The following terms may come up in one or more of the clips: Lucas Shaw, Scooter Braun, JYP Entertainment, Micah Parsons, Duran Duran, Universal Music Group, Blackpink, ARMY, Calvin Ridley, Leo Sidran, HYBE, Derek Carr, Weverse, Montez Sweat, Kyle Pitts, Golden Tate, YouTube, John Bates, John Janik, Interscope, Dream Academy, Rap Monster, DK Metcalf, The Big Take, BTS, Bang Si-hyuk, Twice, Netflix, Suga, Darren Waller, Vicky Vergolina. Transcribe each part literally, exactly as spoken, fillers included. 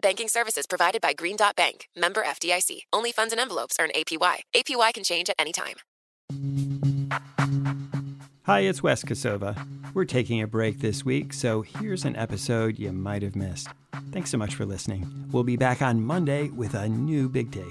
Banking services provided by Green Dot Bank, member F D I C. Only funds and envelopes earn A P Y. A P Y can change at any time. Hi, it's Wes Kosova. We're taking a break this week, so here's an episode you might have missed. Thanks so much for listening. We'll be back on Monday with a new Big Take.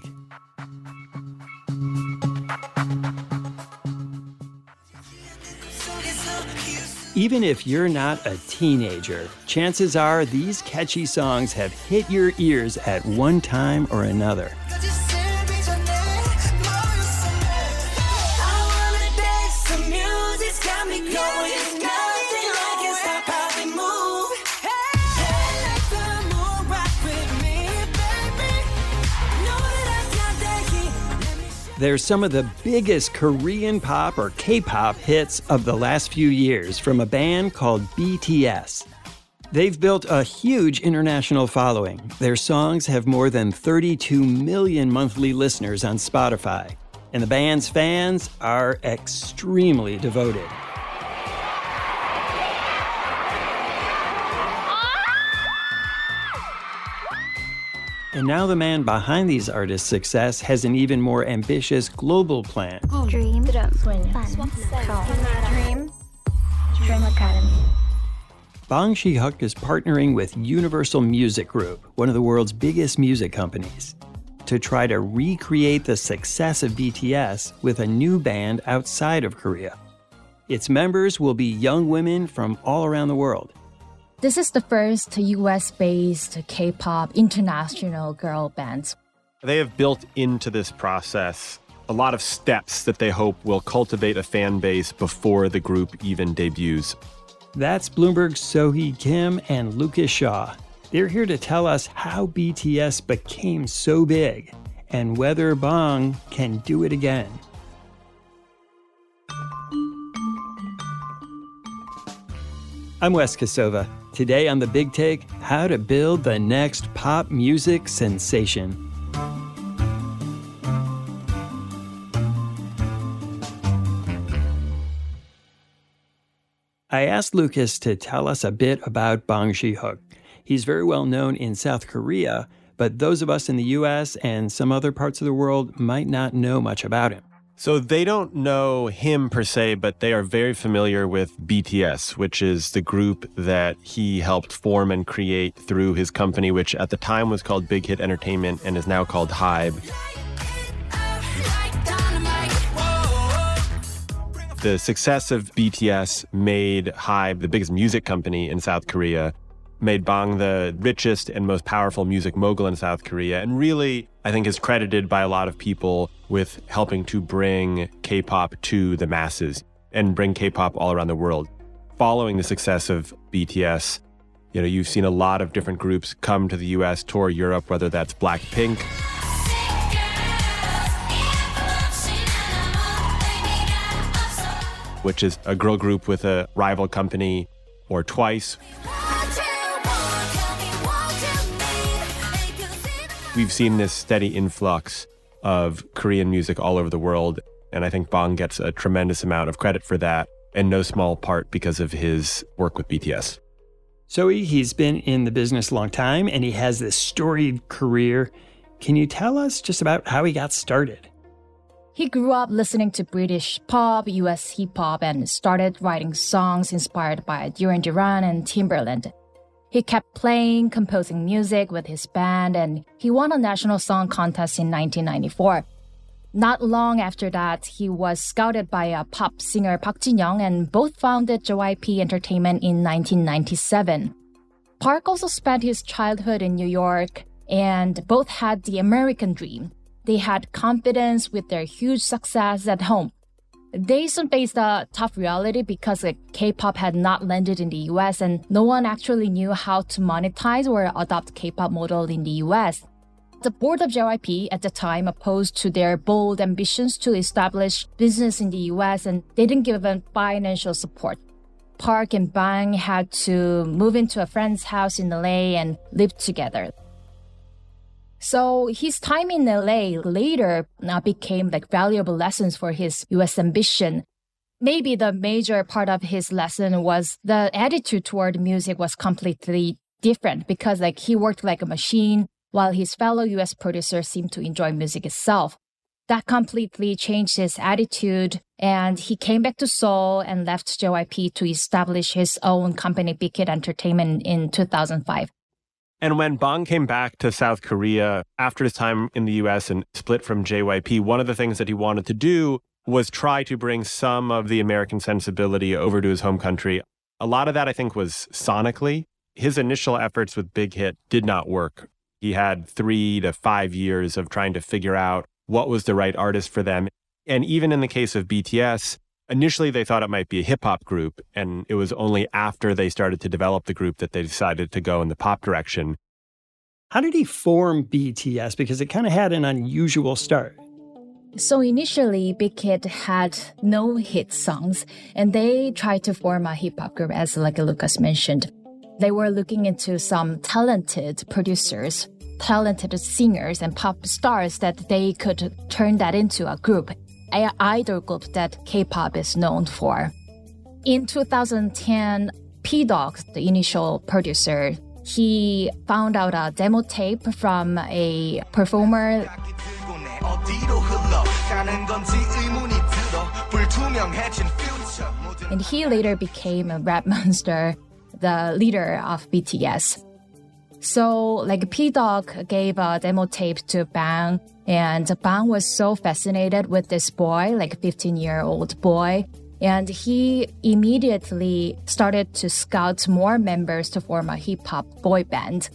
Even if you're not a teenager, chances are these catchy songs have hit your ears at one time or another. They're some of the biggest Korean pop or K-pop hits of the last few years from a band called B T S. They've built a huge international following. Their songs have more than thirty-two million monthly listeners on Spotify, and the band's fans are extremely devoted. And now the man behind these artists' success has an even more ambitious global plan. Dream, Dream, Dream Academy. Bang Si-hyuk is partnering with Universal Music Group, one of the world's biggest music companies, to try to recreate the success of B T S with a new band outside of Korea. Its members will be young women from all around the world. This is the first U S-based K-pop international girl band. They have built into this process a lot of steps that they hope will cultivate a fan base before the group even debuts. That's Bloomberg's Sohee Kim and Lucas Shaw. They're here to tell us how B T S became so big and whether Bang can do it again. I'm Wes Kosova. Today on The Big Take, how to build the next pop music sensation. I asked Lucas to tell us a bit about Bang Si-hyuk. He's very well known in South Korea, but those of us in the U S and some other parts of the world might not know much about him. So they don't know him per se, but they are very familiar with B T S, which is the group that he helped form and create through his company, which at the time was called Big Hit Entertainment and is now called HYBE. The success of B T S made HYBE the biggest music company in South Korea, made Bang the richest and most powerful music mogul in South Korea, and really, I think, is credited by a lot of people with helping to bring K-pop to the masses and bring K-pop all around the world. Following the success of B T S, you know, you've seen a lot of different groups come to the U S, tour Europe, whether that's Blackpink, which is a girl group with a rival company, or Twice. We've seen this steady influx of Korean music all over the world, and I think Bang gets a tremendous amount of credit for that, in no small part because of his work with B T S. So he's been in the business a long time, and he has this storied career. Can you tell us just about how he got started? He grew up listening to British pop, U S hip-hop, and started writing songs inspired by Duran Duran and Timbaland. He kept playing, composing music with his band, and he won a national song contest in nineteen ninety-four. Not long after that, he was scouted by a pop singer Park Jin-young and both founded J Y P Entertainment in nineteen ninety-seven. Park also spent his childhood in New York, and both had the American dream. They had confidence with their huge success at home. They soon faced a tough reality because K-pop had not landed in the U S and no one actually knew how to monetize or adopt K-pop model in the U S. The board of J Y P at the time opposed to their bold ambitions to establish business in the U S, and they didn't give them financial support. Park and Bang had to move into a friend's house in L A and live together. So his time in L A later became like valuable lessons for his U S ambition. Maybe the major part of his lesson was the attitude toward music was completely different, because like he worked like a machine, while his fellow U S producers seemed to enjoy music itself. That completely changed his attitude, and he came back to Seoul and left J Y P to establish his own company, Big Hit Entertainment, in two thousand five. And when Bang came back to South Korea after his time in the U S and split from J Y P, one of the things that he wanted to do was try to bring some of the American sensibility over to his home country. A lot of that, I think, was sonically. His initial efforts with Big Hit did not work. He had three to five years of trying to figure out what was the right artist for them. And even in the case of B T S, initially they thought it might be a hip-hop group, and it was only after they started to develop the group that they decided to go in the pop direction. How did he form B T S? Because it kind of had an unusual start. So initially, Big Hit had no hit songs, and they tried to form a hip-hop group, as like Lucas mentioned. They were looking into some talented producers, talented singers, and pop stars that they could turn that into a group, an idol group that K-pop is known for. In two thousand ten, P-Dogg, the initial producer, he found out a demo tape from a performer. And he later became a Rap Monster, the leader of B T S. So like P-Dogg gave a demo tape to Bang, and Bang was so fascinated with this boy, like fifteen-year-old boy, and he immediately started to scout more members to form a hip-hop boy band.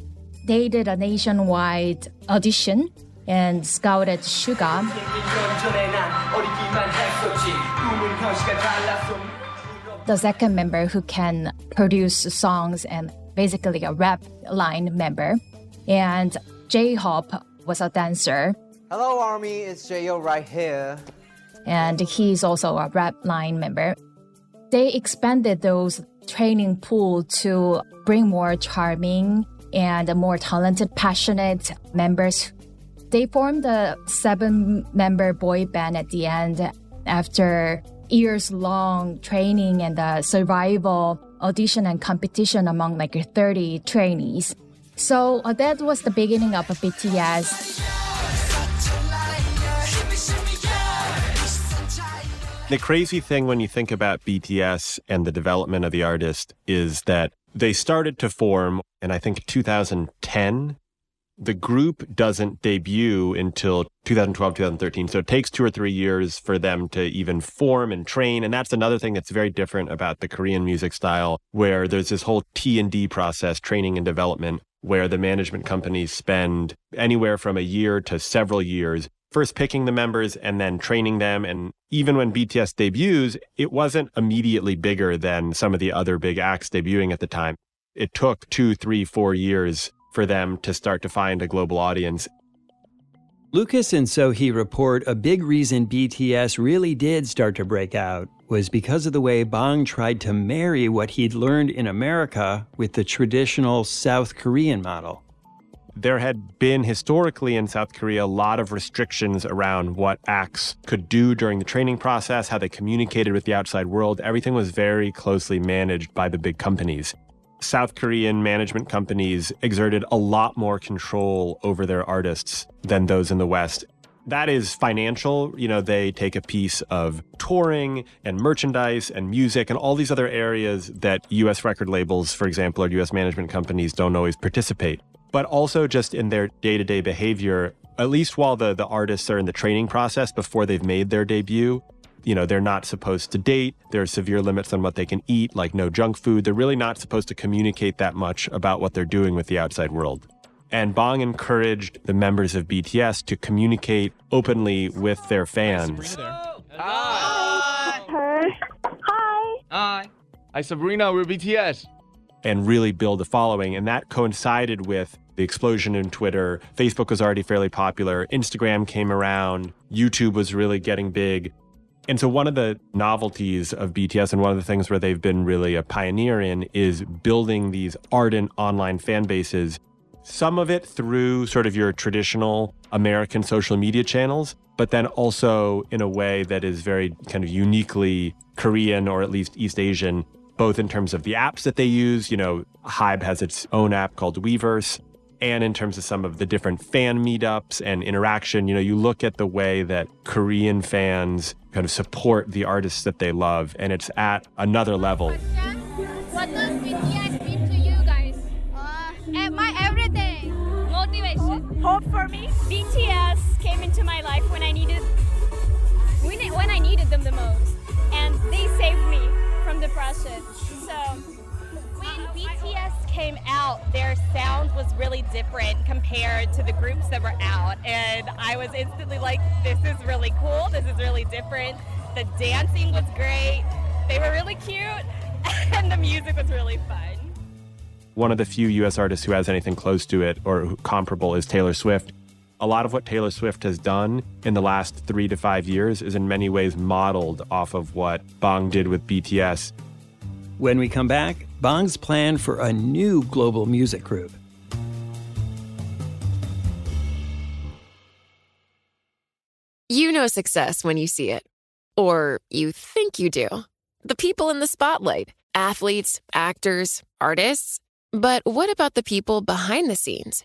They did a nationwide audition and scouted Suga. The second member who can produce songs and basically a rap line member. And J-Hope was a dancer. Hello, ARMY, it's J-O right here. And he's also a rap line member. They expanded those training pool to bring more charming and more talented, passionate members. They formed a seven-member boy band at the end after years-long training and the survival audition and competition among like thirty trainees. So uh, that was the beginning of B T S. The crazy thing when you think about B T S and the development of the artist is that they started to form in, I think, two thousand ten. The group doesn't debut until two thousand twelve, two thousand thirteen. So it takes two or three years for them to even form and train. And that's another thing that's very different about the Korean music style, where there's this whole T and D process, training and development, where the management companies spend anywhere from a year to several years, first picking the members and then training them. And even when B T S debuts, it wasn't immediately bigger than some of the other big acts debuting at the time. It took two, three, four years for them to start to find a global audience. Lucas and Sohee report a big reason B T S really did start to break out was because of the way Bang tried to marry what he'd learned in America with the traditional South Korean model. There had been historically in South Korea a lot of restrictions around what acts could do during the training process, how they communicated with the outside world. Everything was very closely managed by the big companies. South Korean management companies exerted a lot more control over their artists than those in the West. That is financial. You know, they take a piece of touring and merchandise and music and all these other areas that U S record labels, for example, or U S management companies don't always participate. But also just in their day-to-day behavior, at least while the, the artists are in the training process before they've made their debut, you know, they're not supposed to date. There are severe limits on what they can eat, like no junk food. They're really not supposed to communicate that much about what they're doing with the outside world. And Bang encouraged the members of B T S to communicate openly with their fans. Hi. Hi. Hi. Hi, Sabrina, we're B T S. And really build a following. And that coincided with the explosion in Twitter. Facebook was already fairly popular. Instagram came around. YouTube was really getting big. And so one of the novelties of B T S and one of the things where they've been really a pioneer in is building these ardent online fan bases, some of it through sort of your traditional American social media channels, but then also in a way that is very kind of uniquely Korean or at least East Asian, both in terms of the apps that they use. You know, HYBE has its own app called Weverse, and in terms of some of the different fan meetups and interaction. You know, you look at the way that Korean fans kind of support the artists that they love, and it's at another level. What does B T S mean to you guys? Uh, at my everything, motivation. Hope for me. B T S came into my life when I needed, when, when I needed them the most, and they saved me from depression. So. When B T S came out, their sound was really different compared to the groups that were out. And I was instantly like, this is really cool. This is really different. The dancing was great. They were really cute. And the music was really fun. One of the few U S artists who has anything close to it or comparable is Taylor Swift. A lot of what Taylor Swift has done in the last three to five years is in many ways modeled off of what Bang did with B T S. When we come back, Bang's plan for a new global music group. You know success when you see it, or you think you do. The people in the spotlight, athletes, actors, artists. But what about the people behind the scenes?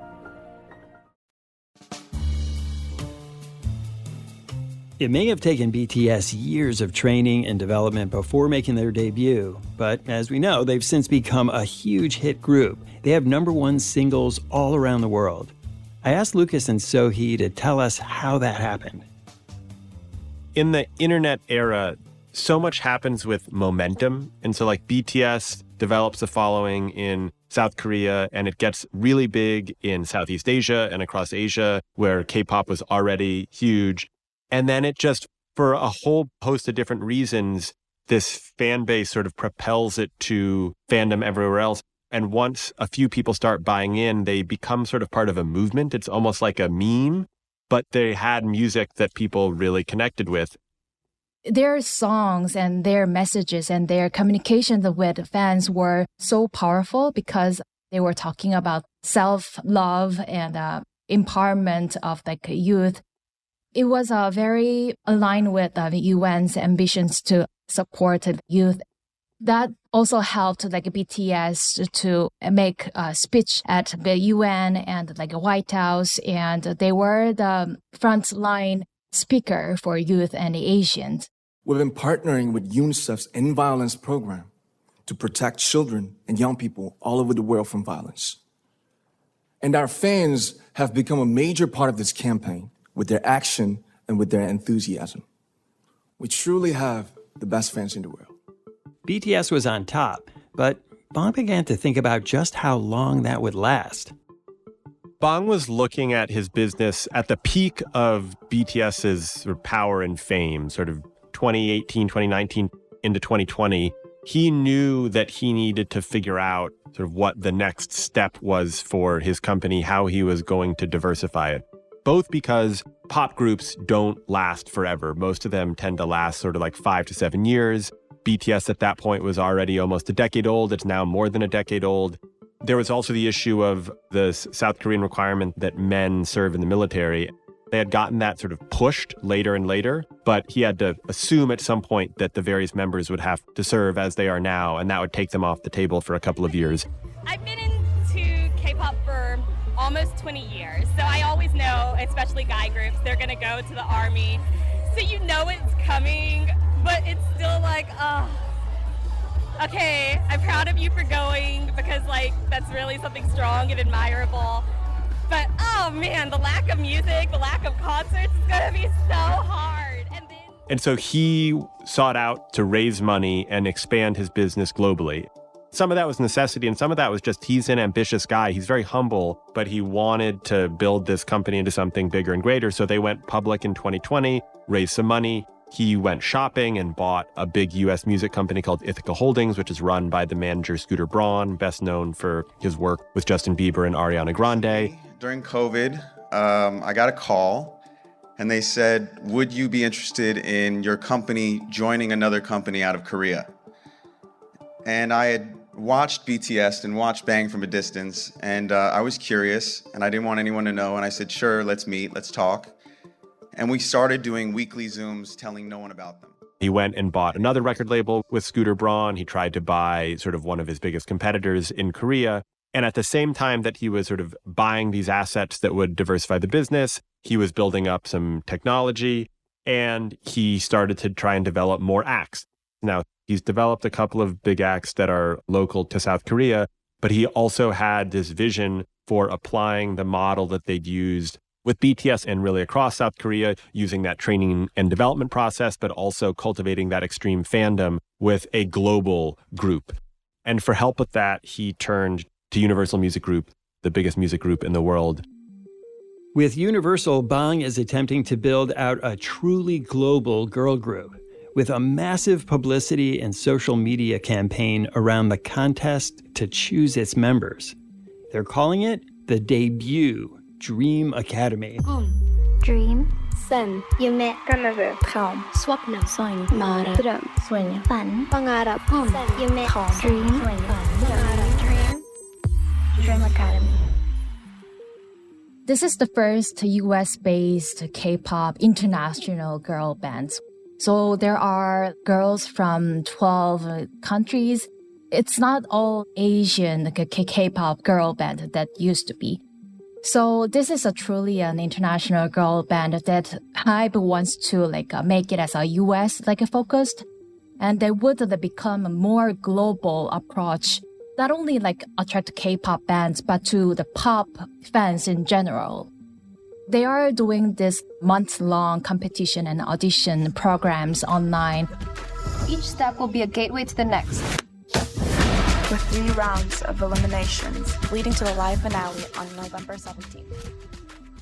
It may have taken B T S years of training and development before making their debut, but as we know, they've since become a huge hit group. They have number one singles all around the world. I asked Lucas and Sohee to tell us how that happened. In the internet era, so much happens with momentum. And so like B T S develops a following in South Korea, and it gets really big in Southeast Asia and across Asia, where K-pop was already huge. And then it just, for a whole host of different reasons, this fan base sort of propels it to fandom everywhere else. And once a few people start buying in, they become sort of part of a movement. It's almost like a meme, but they had music that people really connected with. Their songs and their messages and their communications with fans were so powerful because they were talking about self-love and uh, empowerment of like youth. It was uh, very aligned with uh, the U N's ambitions to support youth. That also helped like B T S to make a speech at the U N and like White House, and they were the frontline speaker for youth and the Asians. We've been partnering with UNICEF's End Violence program to protect children and young people all over the world from violence. And our fans have become a major part of this campaign, with their action and with their enthusiasm. We truly have the best fans in the world. B T S was on top, but Bong began to think about just how long that would last. Bong was looking at his business at the peak of BTS's power and fame, sort of twenty eighteen, twenty nineteen into twenty twenty. He knew that he needed to figure out sort of what the next step was for his company, how he was going to diversify it, both because pop groups don't last forever. Most of them tend to last sort of like five to seven years. B T S at that point was already almost a decade old. It's now more than a decade old. There was also the issue of the South Korean requirement that men serve in the military. They had gotten that sort of pushed later and later, but he had to assume at some point that the various members would have to serve as they are now, and that would take them off the table for a couple of years. I've been into K-pop for almost twenty years, so I always know, especially guy groups, they're going to go to the ARMY. So you know it's coming, but it's still like, oh, okay, I'm proud of you for going, because like that's really something strong and admirable. But, oh, man, the lack of music, the lack of concerts is going to be so hard. And, then- and so he sought out to raise money and expand his business globally. Some of that was necessity, and some of that was just he's an ambitious guy. He's very humble, but he wanted to build this company into something bigger and greater. So they went public in twenty twenty, raised some money. He went shopping and bought a big U S music company called Ithaca Holdings, which is run by the manager Scooter Braun, best known for his work with Justin Bieber and Ariana Grande. During COVID, um, I got a call and they said, would you be interested in your company joining another company out of Korea? And I had watched B T S and watched Bang from a distance, and uh, I was curious and I didn't want anyone to know. And I said, sure, let's meet, let's talk. And we started doing weekly Zooms telling no one about them. He went and bought another record label with Scooter Braun. He tried to buy sort of one of his biggest competitors in Korea. And at the same time that he was sort of buying these assets that would diversify the business, he was building up some technology, and he started to try and develop more acts. Now, he's developed a couple of big acts that are local to South Korea, but he also had this vision for applying the model that they'd used with B T S and really across South Korea, using that training and development process, but also cultivating that extreme fandom with a global group. And for help with that, he turned to Universal Music Group, the biggest music group in the world. With Universal, Bang is attempting to build out a truly global girl group with a massive publicity and social media campaign around the contest to choose its members. They're calling it the debut Dream Academy. Dream, Sun, Yume, Dream, Swapna, Soin, Mara, Drum, Sueño, Fan, Pangara, Sun, Yume, Dream, Dream Academy. This is the first U S-based K-pop international girl band. So there are girls from twelve countries. It's not all Asian like K- K-pop girl band that used to be. So this is a truly an international girl band that HYBE wants to like make it as a U S like focused, and they would become a more global approach. Not only like attract K-pop bands, but to the pop fans in general. They are doing this month-long competition and audition programs online. Each step will be a gateway to the next, with three rounds of eliminations, leading to the live finale on November seventeenth.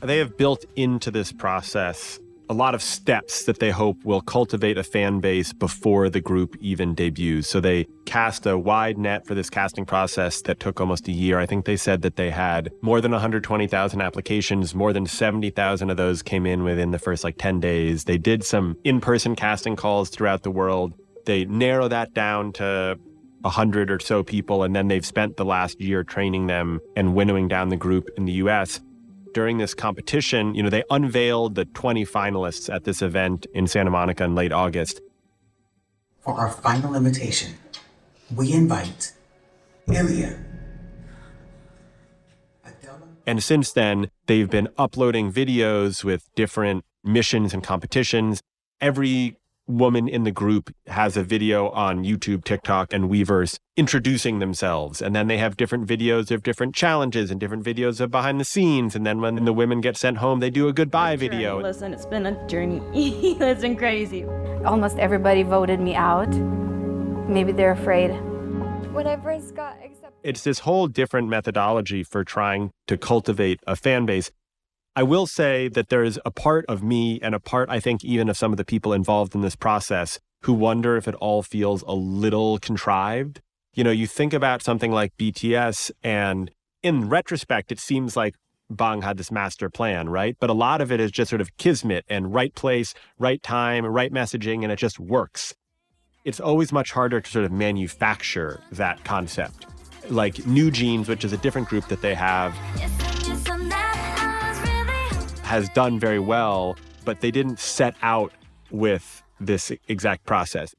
They have built into this process a lot of steps that they hope will cultivate a fan base before the group even debuts. So they cast a wide net for this casting process that took almost a year. I think they said that they had more than one hundred twenty thousand applications. More than seventy thousand of those came in within the first like ten days. They did some in-person casting calls throughout the world. They narrow that down to one hundred or so people, and then they've spent the last year training them and winnowing down the group in the U S. During this competition, you know, they unveiled the twenty finalists at this event in Santa Monica in late August. For our final invitation, we invite Ilya. And since then, they've been uploading videos with different missions and competitions. Every woman in the group has a video on YouTube, TikTok, and Weverse introducing themselves. And then they have different videos of different challenges and different videos of behind the scenes. And then when the women get sent home, they do a goodbye video. Listen, it's been a journey. It's been crazy. Almost everybody voted me out. maybe they're afraid. When I first got accepted, it's this whole different methodology for trying to cultivate a fan base. I will say that there is a part of me and a part, I think, even of some of the people involved in this process who wonder if it all feels a little contrived. You know, you think about something like B T S, and in retrospect, it seems like Bang had this master plan, right? But a lot of it is just sort of kismet and right place, right time, right messaging, and it just works. It's always much harder to sort of manufacture that concept. Like New Jeans, which is a different group that they have, has done very well, but they didn't set out with this exact process.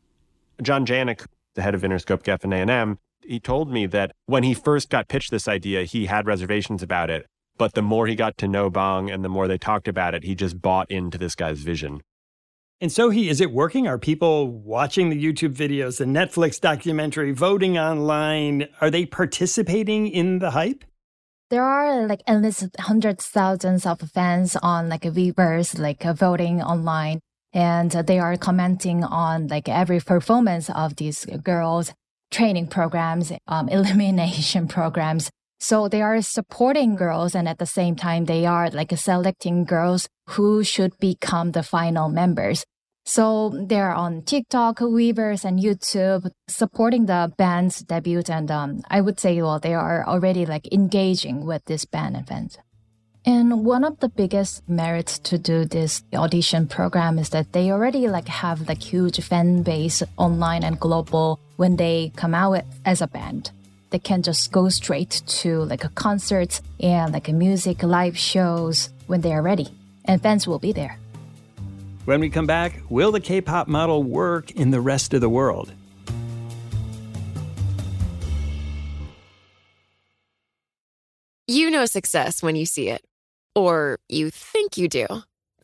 John Janik, the head of Interscope Gef and A and M, he told me that when he first got pitched this idea, he had reservations about it. But the more he got to know Bang and the more they talked about it, he just bought into this guy's vision. And Sohee, is it working? Are people watching the YouTube videos, the Netflix documentary, voting online? Are they participating in the hype? There are like endless hundreds, thousands of fans on like Weverse, like voting online. And they are commenting on like every performance of these girls, training programs, um, elimination programs. So they are supporting girls, and at the same time, they are like selecting girls who should become the final members. So they're on TikTok, Weverse, and YouTube supporting the band's debut. And um, I would say, well, they are already like engaging with this band event. And one of the biggest merits to do this audition program is that they already like have like huge fan base online and global when they come out with, as a band. They can just go straight to like a concert and like a music live shows when they are ready, and fans will be there. When we come back, will the K-pop model work in the rest of the world? You know success when you see it, or you think you do.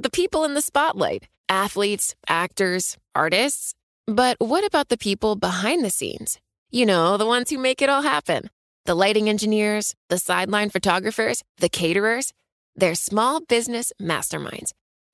The people in the spotlight, athletes, actors, artists. But what about the people behind the scenes? You know, the ones who make it all happen. The lighting engineers, the sideline photographers, the caterers. They're small business masterminds.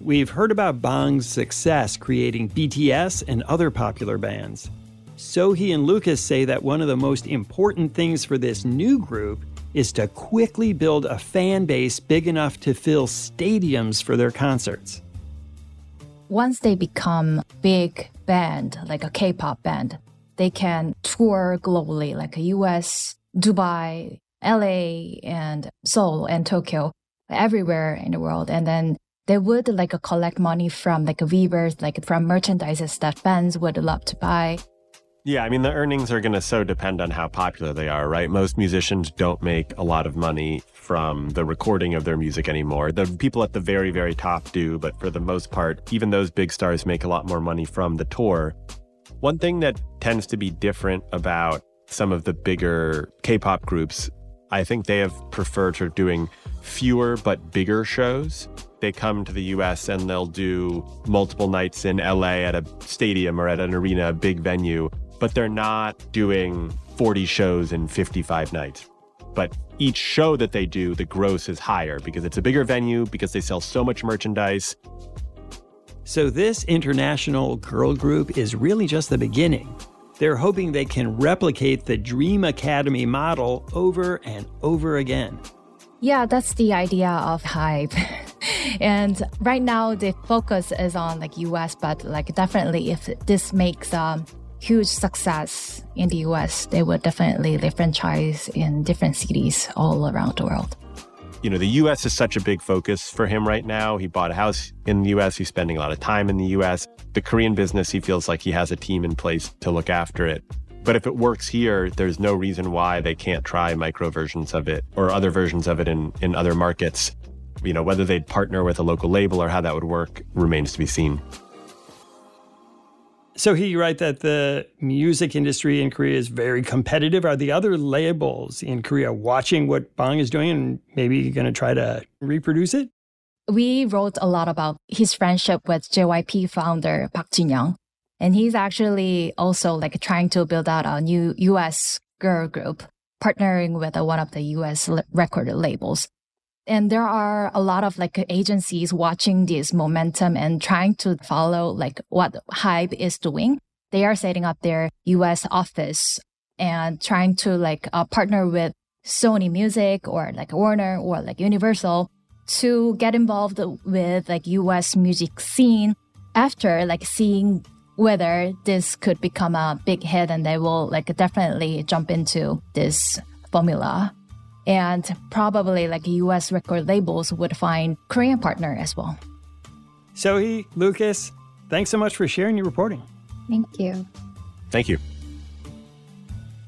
We've heard about Bang's success creating B T S and other popular bands. Sohee and Lucas say that one of the most important things for this new group is to quickly build a fan base big enough to fill stadiums for their concerts. Once they become a big band, like a K-pop band, they can tour globally, like U S, Dubai, L A, and Seoul, and Tokyo, everywhere in the world. And then they would like collect money from like Weverse, like from merchandises that fans would love to buy. Yeah, I mean, the earnings are going to so depend on how popular they are, right? Most musicians don't make a lot of money from the recording of their music anymore. The people at the very, very top do, but for the most part, even those big stars make a lot more money from the tour. One thing that tends to be different about some of the bigger K-pop groups, I think they have preferred to doing fewer but bigger shows. They come to the U S and they'll do multiple nights in L A at a stadium or at an arena, a big venue, but they're not doing forty shows in fifty-five nights. But each show that they do, the gross is higher because it's a bigger venue, because they sell so much merchandise. So this international girl group is really just the beginning. They're hoping they can replicate the Dream Academy model over and over again. Yeah, that's the idea of HYBE. And right now the focus is on like U S, but like definitely if this makes a huge success in the U S, they will definitely franchise in different cities all around the world. You know, the U S is such a big focus for him right now. He bought a house in the U S. He's spending a lot of time in the U S. The Korean business, he feels like he has a team in place to look after it. But if it works here, there's no reason why they can't try micro versions of it or other versions of it in, in other markets. You know, whether they'd partner with a local label or how that would work remains to be seen. So here you write that the music industry in Korea is very competitive. Are the other labels in Korea watching what Bang is doing and maybe going to try to reproduce it? We wrote a lot about his friendship with J Y P founder Park Jin-young. And he's actually also like trying to build out a new U S girl group, partnering with one of the U S record labels. And there are a lot of like agencies watching this momentum and trying to follow like what HYBE is doing. They are setting up their U S office and trying to like uh, partner with Sony Music or like Warner or like Universal to get involved with like U S music scene after like seeing whether this could become a big hit, and they will like definitely jump into this formula. And probably like U S record labels would find Korean partner as well. Sohee, Lucas, thanks so much for sharing your reporting. Thank you. Thank you.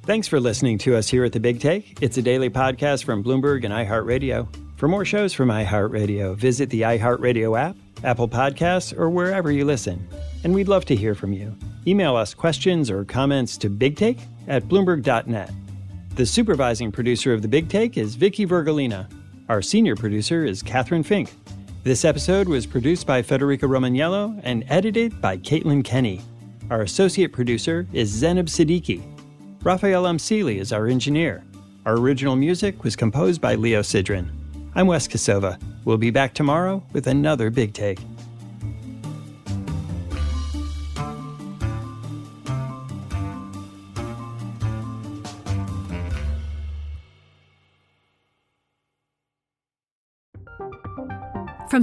Thanks for listening to us here at The Big Take. It's a daily podcast from Bloomberg and iHeartRadio. For more shows from iHeartRadio, visit the iHeartRadio app, Apple Podcasts, or wherever you listen. And we'd love to hear from you. Email us questions or comments to bigtake at bloomberg dot net. The supervising producer of The Big Take is Vicky Vergolina. Our senior producer is Catherine Fink. This episode was produced by Federica Romagnello and edited by Caitlin Kenny. Our associate producer is Zenab Siddiqui. Rafael Amsili is our engineer. Our original music was composed by Leo Sidran. I'm Wes Kosova. We'll be back tomorrow with another Big Take. From